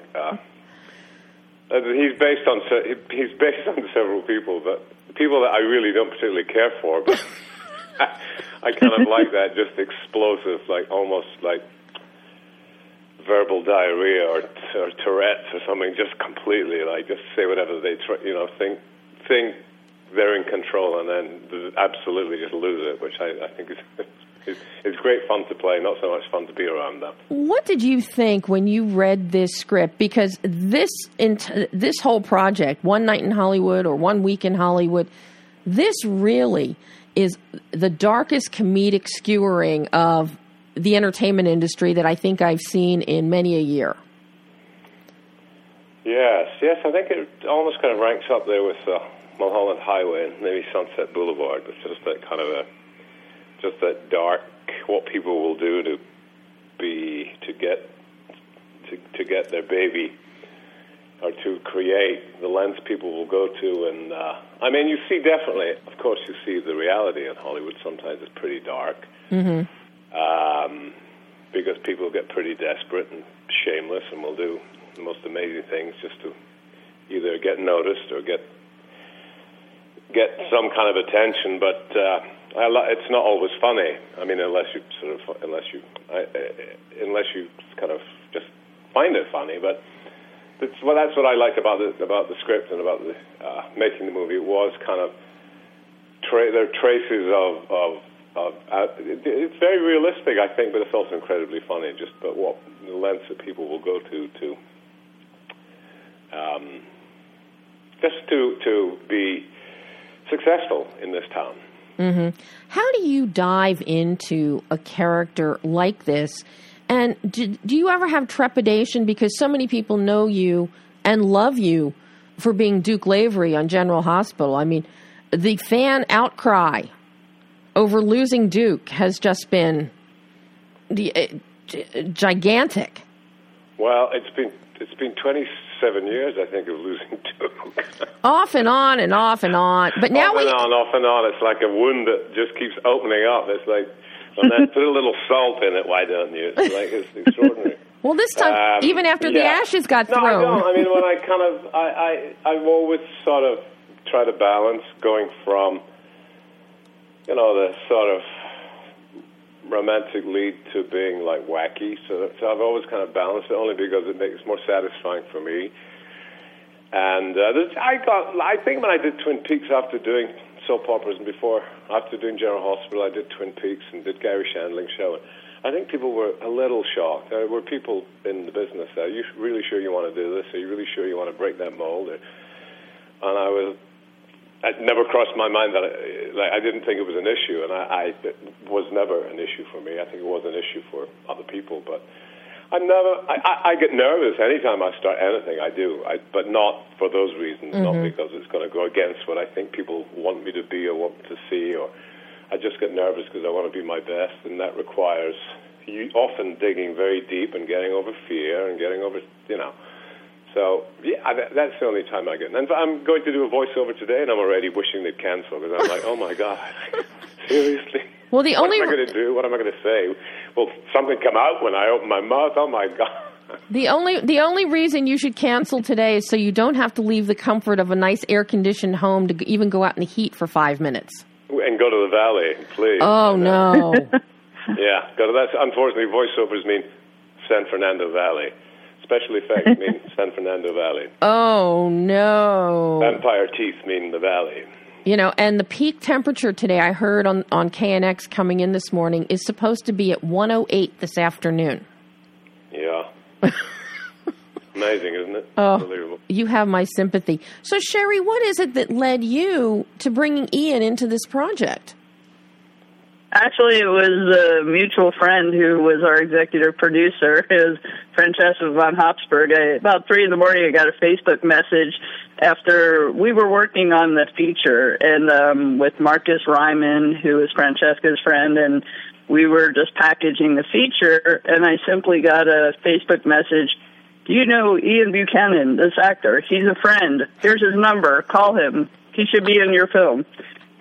he's based on several people, but people that I really don't particularly care for. But I kind of like that, just explosive, like almost like verbal diarrhea or Tourette's or something. Just completely like just say whatever they think. They're in control, and then absolutely just lose it, which I think is great fun to play, not so much fun to be around them. What did you think when you read this script? Because this whole project, One Night in Hollywood or One Week in Hollywood, this really is the darkest comedic skewering of the entertainment industry that I think I've seen in many a year. Yes, I think it almost kind of ranks up there with... Mulholland Highway and maybe Sunset Boulevard. It's just that kind of that dark, what people will do to get their baby, or to create the lens people will go to. And I mean, you see definitely, of course, you see the reality in Hollywood. Sometimes it's pretty dark, because people get pretty desperate and shameless, and will do the most amazing things just to either get noticed or get some kind of attention, but It's not always funny. I mean, unless you kind of just find it funny. But that's what I liked about the script and about the making the movie. It was kind of there are traces of it's very realistic, I think, but it's also incredibly funny. Just but what the lengths that people will go to be successful in this town. Mm-hmm. How do you dive into a character like this? And do you ever have trepidation? Because so many people know you and love you for being Duke Lavery on General Hospital. I mean, the fan outcry over losing Duke has just been gigantic. Well, it's been 27 years, I think, of losing Duke. Off and on and off and on. But now off and on. It's like a wound that just keeps opening up. It's like, and then put a little salt in it, why don't you? It's like, it's extraordinary. Well, this time, even after the ashes got thrown. No, I don't. I mean, when I kind of, I've always sort of tried to balance going from, you know, the sort of romantic lead to being like wacky, so I've always kind of balanced it, only because it's more satisfying for me. And I think when I did Twin Peaks, after doing soap operas and before, after doing General Hospital, I did Twin Peaks and did Gary Shandling's show. I think people were a little shocked. There were people in the business. Are you really sure you want to do this? Are you really sure you want to break that mold? And It never crossed my mind that I didn't think it was an issue, and it was never an issue for me. I think it was an issue for other people, but I get nervous anytime I start anything I do, but not for those reasons, mm-hmm. not because it's going to go against what I think people want me to be or want to see. Or I just get nervous because I want to be my best, and that requires you often digging very deep and getting over fear and getting over, you know. So, yeah, that's the only time I get. And I'm going to do a voiceover today, and I'm already wishing they'd cancel, because I'm like, oh, my God, seriously? Well, the only what am I going to do? What am I going to say? Will something come out when I open my mouth? Oh, my God. The only reason you should cancel today is so you don't have to leave the comfort of a nice air-conditioned home to even go out in the heat for 5 minutes. And go to the valley, please. Oh, no. Yeah, go to that. Unfortunately, voiceovers mean San Fernando Valley. Special effects mean San Fernando Valley. Oh, no. Vampire teeth mean the valley. You know, and the peak temperature today, I heard on KNX coming in this morning, is supposed to be at 108 this afternoon. Yeah. Amazing, isn't it? Oh, unbelievable. You have my sympathy. So, Sherry, what is it that led you to bringing Ian into this project? Actually, it was a mutual friend who was our executive producer. His Francesca von Habsburg. About 3 a.m, I got a Facebook message after we were working on the feature, and with Marcus Ryman, who is Francesca's friend, and we were just packaging the feature. And I simply got a Facebook message. Do you know Ian Buchanan, this actor? He's a friend. Here's his number. Call him. He should be in your film.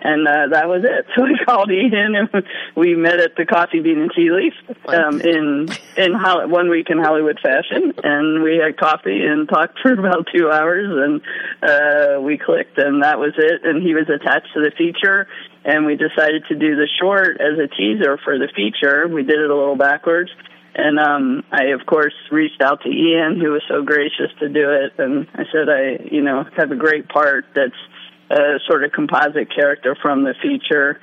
And that was it. So we called Ian, and we met at the Coffee Bean and Tea Leaf in One Week in Hollywood fashion. And we had coffee and talked for about 2 hours, and we clicked, and that was it. And he was attached to the feature, and we decided to do the short as a teaser for the feature. We did it a little backwards. And I, of course, reached out to Ian, who was so gracious to do it. And I said, I have a great part that's sort of composite character from the feature,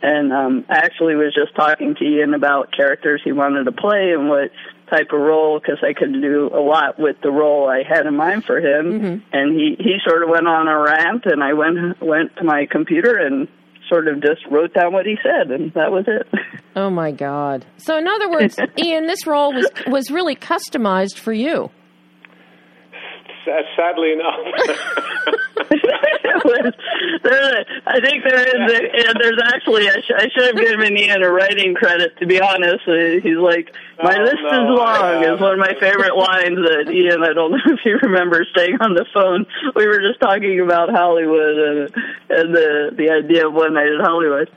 and I actually was just talking to Ian about characters he wanted to play and what type of role, because I could do a lot with the role I had in mind for him, mm-hmm. and he sort of went on a rant, and I went to my computer and sort of just wrote down what he said, and that was it. Oh, my God. So, in other words, Ian, this role was really customized for you. Sadly enough. I think there is. There's actually. I should have given Ian a writing credit. To be honest, he's like, my list is long. Is one of my favorite lines that Ian. I don't know if you remember saying on the phone. We were just talking about Hollywood and the idea of One Night in Hollywood.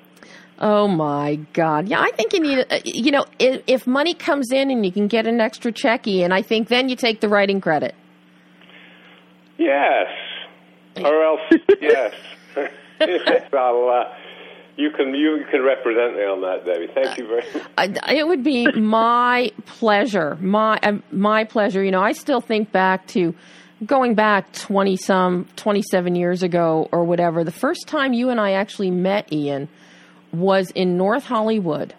Oh my God! Yeah, I think you need. You know, if money comes in and you can get an extra check, Ian, I think then you take the writing credit. Yes. Or else, yes. I'll You can represent me on that, Debbie. Thank you very much. It would be my pleasure. My pleasure. You know, I still think back to going back 27 years ago or whatever. The first time you and I actually met, Ian, was in North Hollywood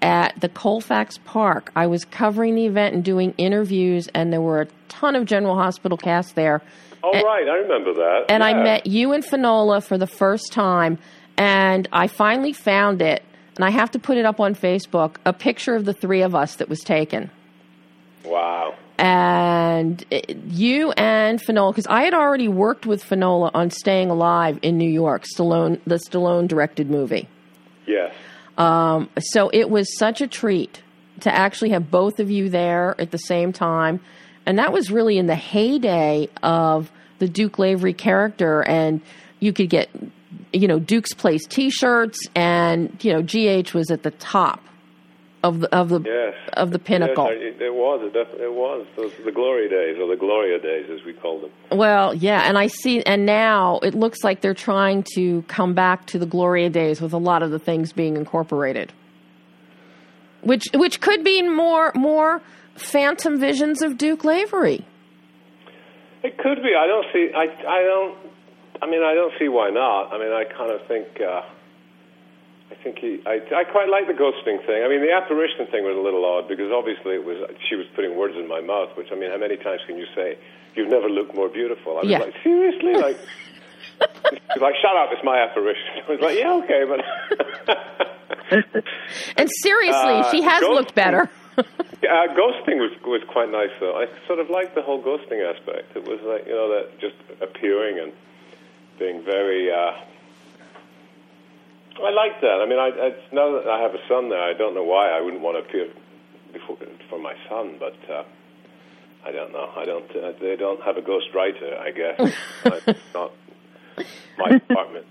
at the Colfax Park. I was covering the event and doing interviews, and there were a ton of General Hospital cast there. Oh, right. I remember that. And yeah. I met you and Finola for the first time. And I finally found it, and I have to put it up on Facebook, a picture of the three of us that was taken. Wow. And you and Finola, because I had already worked with Finola on Staying Alive in New York, the Stallone-directed movie. Yes. So it was such a treat to actually have both of you there at the same time. And that was really in the heyday of the Duke Lavery character, and you could get... you know, Duke's Place T-shirts, and you know, GH was at the top of the pinnacle. Yes, it was. Those were the glory days, or the Gloria days, as we called them. Well, yeah, and I see, and now it looks like they're trying to come back to the Gloria days with a lot of the things being incorporated, which could be more phantom visions of Duke Lavery. It could be. I don't see why not. I mean, I kind of think, I quite like the ghosting thing. I mean, the apparition thing was a little odd because obviously she was putting words in my mouth, which, I mean, how many times can you say, you've never looked more beautiful? I was like, seriously? Like, she's like, shut up, it's my apparition. I was like, yeah, okay, but. And seriously, she has looked better. Ghosting was quite nice, though. I sort of liked the whole ghosting aspect. It was like, you know, that just appearing and being very, I like that. I mean, I now that I have a son there, I don't know why I wouldn't want to appear for my son, but I don't know. They don't have a ghostwriter, I guess. It's not my department.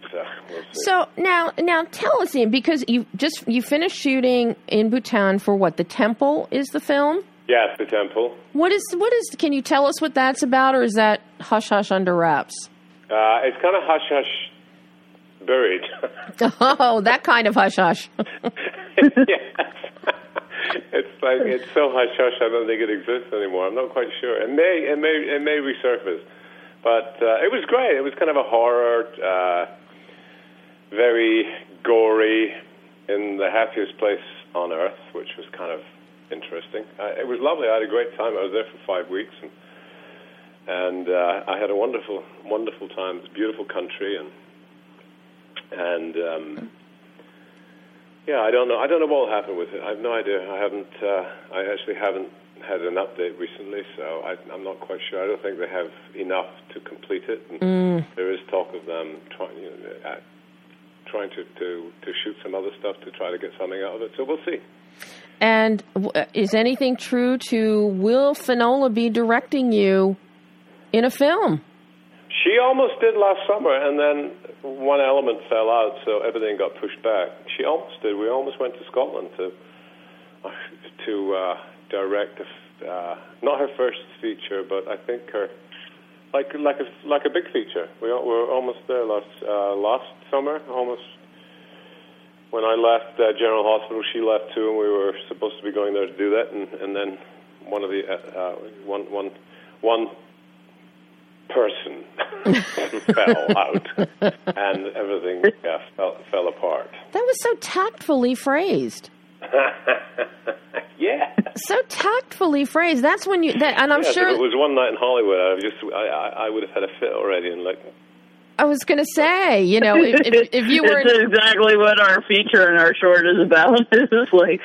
We'll see. So now tell us, Ian, because you finished shooting in Bhutan for what? The Temple is the film? Yes, The Temple. What is? Can you tell us what that's about, or is that hush hush under wraps? It's kind of hush-hush buried. Oh, that kind of hush-hush. Yes. It's so hush-hush I don't think it exists anymore. I'm not quite sure. It may resurface. But it was great. It was kind of a horror, very gory, in the happiest place on earth, which was kind of interesting. It was lovely. I had a great time. I was there for 5 weeks, and I had a wonderful, wonderful time. It's a beautiful country, and I don't know what happened with it. I have no idea. I actually haven't had an update recently, so I'm not quite sure. I don't think they have enough to complete it. And there is talk of them trying to shoot some other stuff to try to get something out of it. So we'll see. And is anything true to will Finola be directing you? In a film. She almost did last summer, and then one element fell out, so everything got pushed back. She almost did. We almost went to Scotland to direct, not her first feature, but I think her like a big feature. We were almost there last summer. Almost when I left General Hospital, she left too, and we were supposed to be going there to do that, and then one of the one person fell out, and everything fell apart. That was so tactfully phrased. Yeah. So tactfully phrased. That's when you. And I'm sure if it was One Night in Hollywood, I would have had a fit already, and like. I was going to say, you know, if you were... It's exactly what our feature and our short is about. It's like...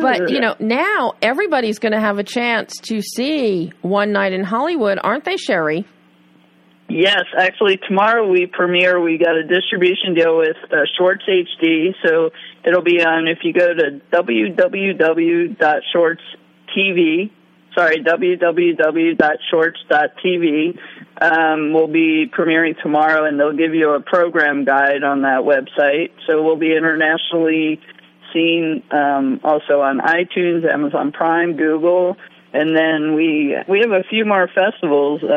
But, you know, now everybody's going to have a chance to see One Night in Hollywood, aren't they, Sherry? Yes, actually, tomorrow we premiere. We got a distribution deal with Shorts HD, so it'll be on, if you go to www.shorts.tv, will be premiering tomorrow, and they'll give you a program guide on that website. So we'll be internationally seen also on iTunes, Amazon Prime, Google, And then we have a few more festivals to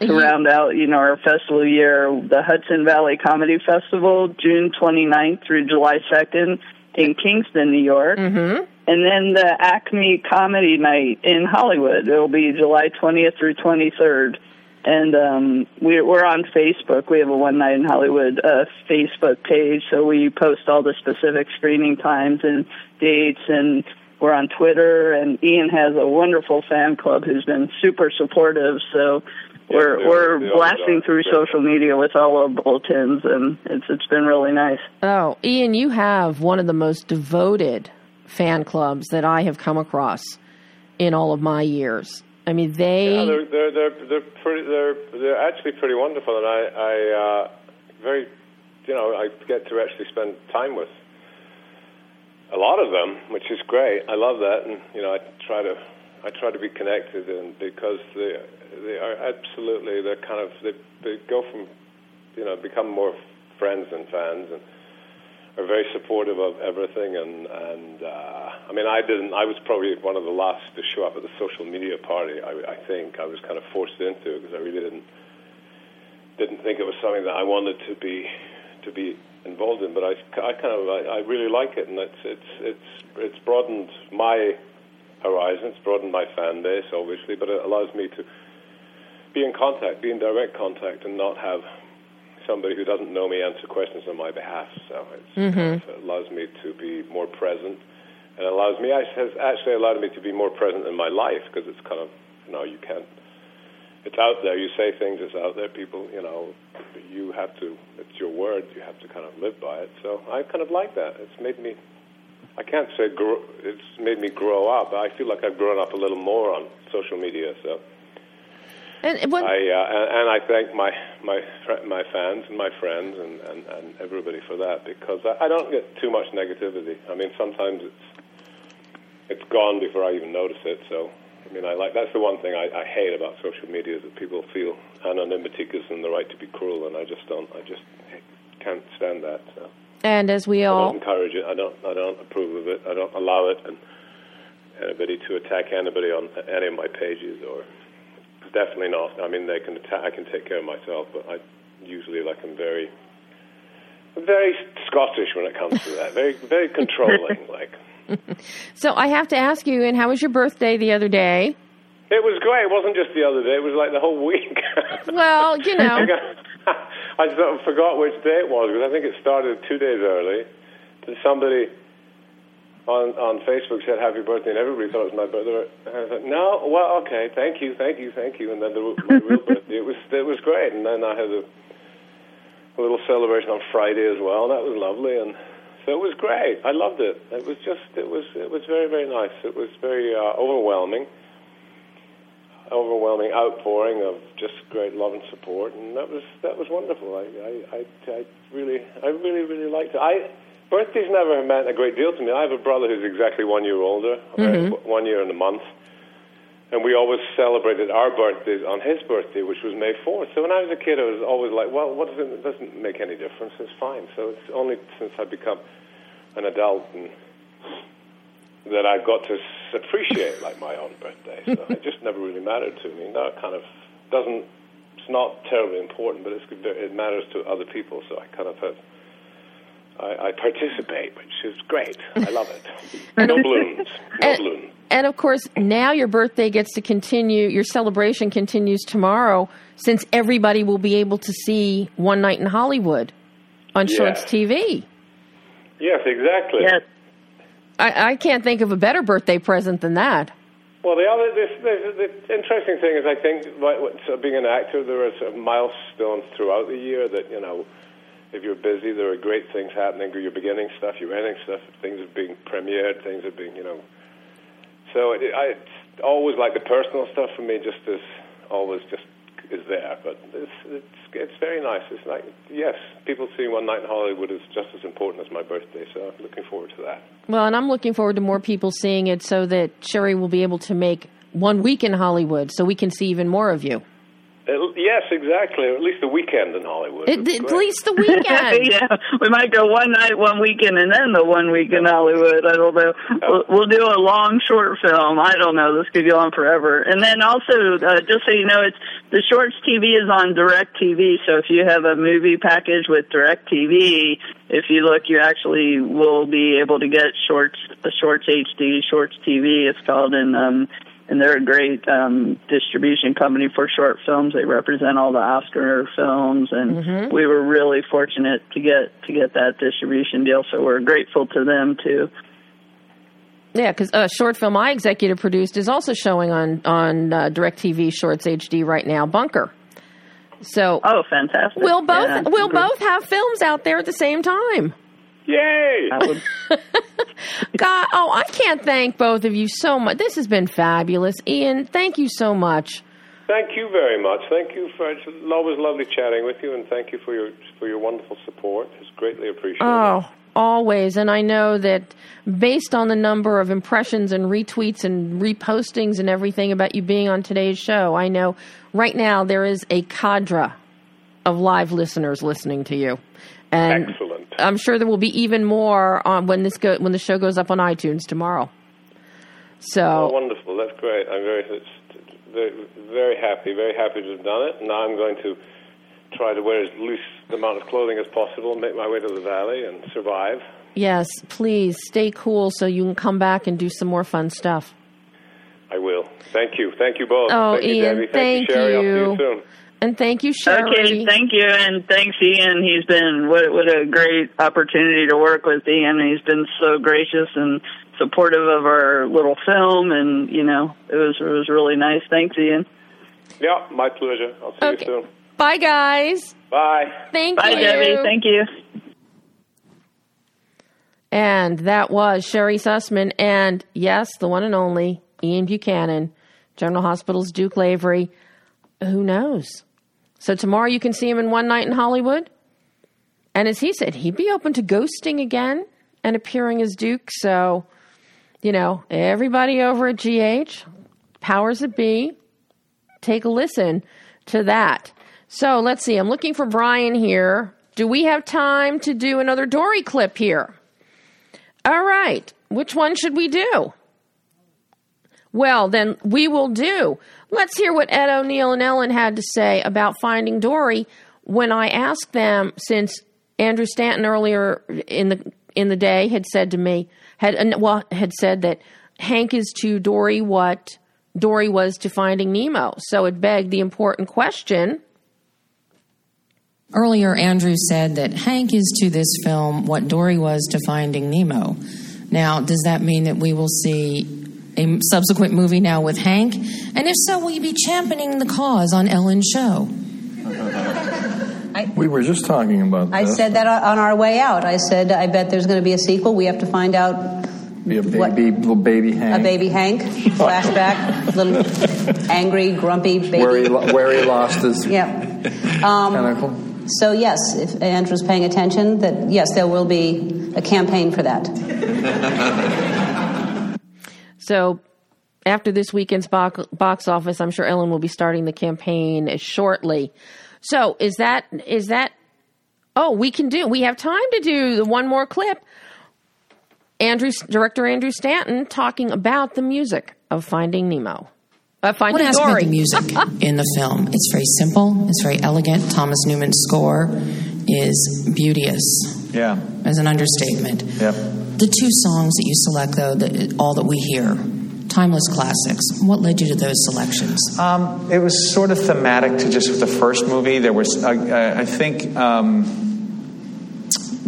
round out, you know, our festival year. The Hudson Valley Comedy Festival, June 29th through July 2nd in Kingston, New York. Mm-hmm. And then the Acme Comedy Night in Hollywood. It'll be July 20th through 23rd. And we're on Facebook. We have a One Night in Hollywood Facebook page, so we post all the specific screening times and dates, and we're on Twitter, and Ian has a wonderful fan club who's been super supportive, so we're blasting through social media with all our bulletins, and it's been really nice. Oh, Ian, you have one of the most devoted fan clubs that I have come across in all of my years. I mean, they're actually pretty wonderful, and I get to actually spend time with a lot of them, which is great. I love that, and you know, I try to be connected, and because they are absolutely, they're kind of, they go from, you know, become more friends than fans, and are very supportive of everything. And I mean, I was probably one of the last to show up at the social media party. I think I was kind of forced into it because I really didn't think it was something that I wanted to be involved in, but I really like it, and it's broadened my horizons, broadened my fan base, obviously, but it allows me to be in contact, be in direct contact, and not have somebody who doesn't know me answer questions on my behalf. So it allows me to be more present, and it has actually allowed me to be more present in my life, because it's kind of, you know, you can't. It's out there. You say things, it's out there. People, you know, you have to, it's your word. You have to kind of live by it. So I kind of like that. It's made me, I can't say it's made me grow up. I feel like I've grown up a little more on social media. So, and I thank my fans and my friends and everybody for that, because I don't get too much negativity. I mean, sometimes it's gone before I even notice it. So. I mean, that's the one thing I hate about social media, that people feel anonymity gives them the right to be cruel, and I just can't stand that. So. And as we all... I don't encourage it, I don't approve of it, I don't allow it, and anybody to attack anybody on any of my pages, or... Definitely not. I mean, they can attack, I can take care of myself, but I usually, like, I'm very... Very Scottish when it comes to that, very, very controlling, like... So I have to ask you, and how was your birthday the other day? It was great. It wasn't just the other day. It was like the whole week. Well, you know. I sort of forgot which day it was, because I think it started 2 days early. Somebody on Facebook said happy birthday, and everybody thought it was my birthday. And I was like, no, well, okay, thank you. And then my real birthday, it was great. And then I had a little celebration on Friday as well. That was lovely, and... So it was great. I loved it. It was very, very nice. It was very overwhelming outpouring of just great love and support, and that was wonderful. I really liked it. Birthdays never meant a great deal to me. I have a brother who's exactly 1 year older, mm-hmm. 1 year and a month, and we always celebrated our birthdays on his birthday, which was May 4th. So when I was a kid, I was always like, well, it doesn't make any difference, it's fine. So it's only since I've become an adult and that I've got to appreciate, like, my own birthday. So it just never really mattered to me. Now it kind of doesn't, it's not terribly important, but it matters to other people, so I kind of have... I participate, which is great. I love it. No balloons. And, of course, now your birthday gets to continue. Your celebration continues tomorrow, since everybody will be able to see One Night in Hollywood on Shorts TV. Yes, exactly. Yes. I can't think of a better birthday present than that. Well, the interesting thing is, I think, being an actor, there are sort of milestones throughout the year that, you know, if you're busy, there are great things happening. You're beginning stuff, you're ending stuff. Things are being premiered. Things are being, you know. So it's always like the personal stuff for me just is always just is there. But it's very nice. It's like, yes, people seeing One Night in Hollywood is just as important as my birthday. So I'm looking forward to that. Well, and I'm looking forward to more people seeing it, so that Sherry will be able to make 1 week in Hollywood, so we can see even more of you. Yes, exactly. Or at least the weekend in Hollywood. At least the weekend. Yeah, we might go one night, one weekend, and then the one week in Hollywood. We'll do a long short film. I don't know. This could go on forever. And then also, just so you know, it's the Shorts TV is on DirecTV. So if you have a movie package with DirecTV, if you look, you actually will be able to get Shorts, the Shorts HD, Shorts TV. It's called and they're a great distribution company for short films. They represent all the Oscar films, and we were really fortunate to get that distribution deal, so we're grateful to them, too. Yeah, because a short film I executive produced is also showing on DirecTV Shorts HD right now, Bunker. So, oh, fantastic. We'll both have films out there at the same time. Yay! God, I can't thank both of you so much. This has been fabulous. Ian, thank you so much. Thank you very much. Thank you, Fred. It's always lovely chatting with you, and thank you for your wonderful support. It's greatly appreciated. Oh, always. And I know that based on the number of impressions and retweets and repostings and everything about you being on today's show, I know right now there is a cadre of live listeners listening to you. And excellent. I'm sure there will be even more when the show goes up on iTunes tomorrow. So wonderful! That's great. I'm very, very happy to have done it. Now I'm going to try to wear as loose an amount of clothing as possible, make my way to the valley, and survive. Yes, please stay cool so you can come back and do some more fun stuff. I will. Thank you. Thank you both. Oh, thank Ian, you, Debbie. Thank you, Sherry. I'll see you soon. And thank you, Shirley. Okay, thank you, and thanks, Ian. He's been what a great opportunity to work with Ian. He's been so gracious and supportive of our little film, and it was really nice. Thanks, Ian. Yeah, my pleasure. I'll see you soon. Bye, guys. Bye. Bye, Debbie. Thank you. And that was Sherry Sussman, and yes, the one and only Ian Buchanan, General Hospital's Duke Lavery. Who knows? So tomorrow you can see him in One Night in Hollywood. And as he said, he'd be open to ghosting again and appearing as Duke. So, everybody over at GH, powers that be, take a listen to that. So let's see. I'm looking for Brian here. Do we have time to do another Dory clip here? All right. Which one should we do? Well, then we will do. Let's hear what Ed O'Neill and Ellen had to say about Finding Dory when I asked them, since Andrew Stanton earlier in the day had said to me, had said that Hank is to Dory what Dory was to Finding Nemo. So it begged the important question. Earlier, Andrew said that Hank is to this film what Dory was to Finding Nemo. Now, does that mean that we will see a subsequent movie now with Hank? And if so, will you be championing the cause on Ellen's show? We were just talking about that. I said that on our way out. I said, I bet there's going to be a sequel. We have to find out. Be a baby Hank. A baby Hank. Flashback. Little angry, grumpy baby. Where he lost his tentacle. So, yes, if Andrew's paying attention, that, yes, there will be a campaign for that. So after this weekend's box office, I'm sure Ellen will be starting the campaign shortly. So is that? Oh, we have time to do the one more clip. Director Andrew Stanton talking about the music of Finding Nemo. Finding Dory. What aspect of music in the film? It's very simple. It's very elegant. Thomas Newman's score is beauteous. Yeah. As an understatement. Yep. The two songs that you select, though, all that we hear, timeless classics, what led you to those selections? It was sort of thematic to just the first movie. There was, I think,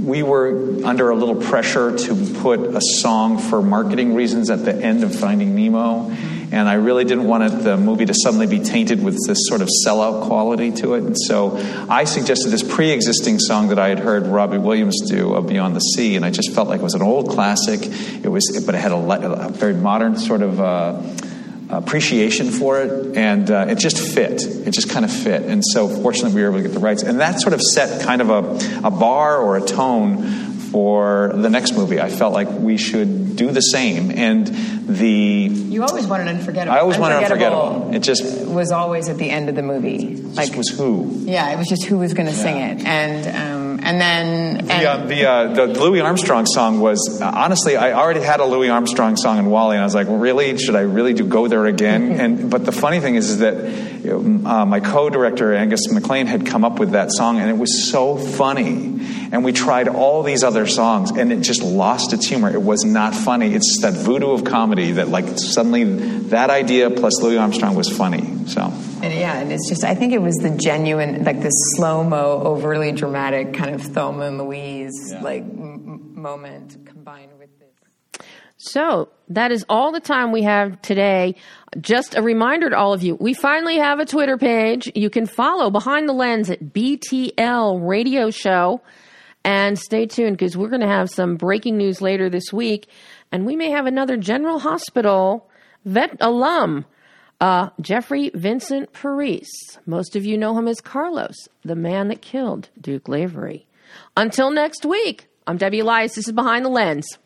we were under a little pressure to put a song for marketing reasons at the end of Finding Nemo, and I really didn't want the movie to suddenly be tainted with this sort of sellout quality to it. And so I suggested this pre-existing song that I had heard Robbie Williams do, Beyond the Sea, and I just felt like it was an old classic. But it had a very modern sort of appreciation for it, and it just fit. It just kind of fit. And so fortunately we were able to get the rights. And that sort of set kind of a bar or a tone for the next movie. I felt like we should do the same. And the... You always wanted Unforgettable. I always wanted Unforgettable. It just... was always at the end of the movie. Like, was who? Yeah, it was just who was going to sing it. And then... The Louis Armstrong song was... honestly, I already had a Louis Armstrong song in Wall-E, and I was like, really? Should I really do Go There Again? But the funny thing is that my co-director, Angus MacLean, had come up with that song, and it was so funny. And we tried all these other songs, and it just lost its humor. It was not funny. It's that voodoo of comedy that, like, suddenly that idea plus Louis Armstrong was funny, so... And yeah, and it's just, I think it was the genuine, like this slow-mo, overly dramatic kind of Thelma and Louise, like, moment combined with this. So that is all the time we have today. Just a reminder to all of you, we finally have a Twitter page. You can follow Behind the Lens at BTL Radio Show. And stay tuned, because we're going to have some breaking news later this week. And we may have another General Hospital vet alum. Jeffrey Vincent Parise. Most of you know him as Carlos, the man that killed Duke Lavery. Until next week, I'm Debbie Elias. This is Behind the Lens.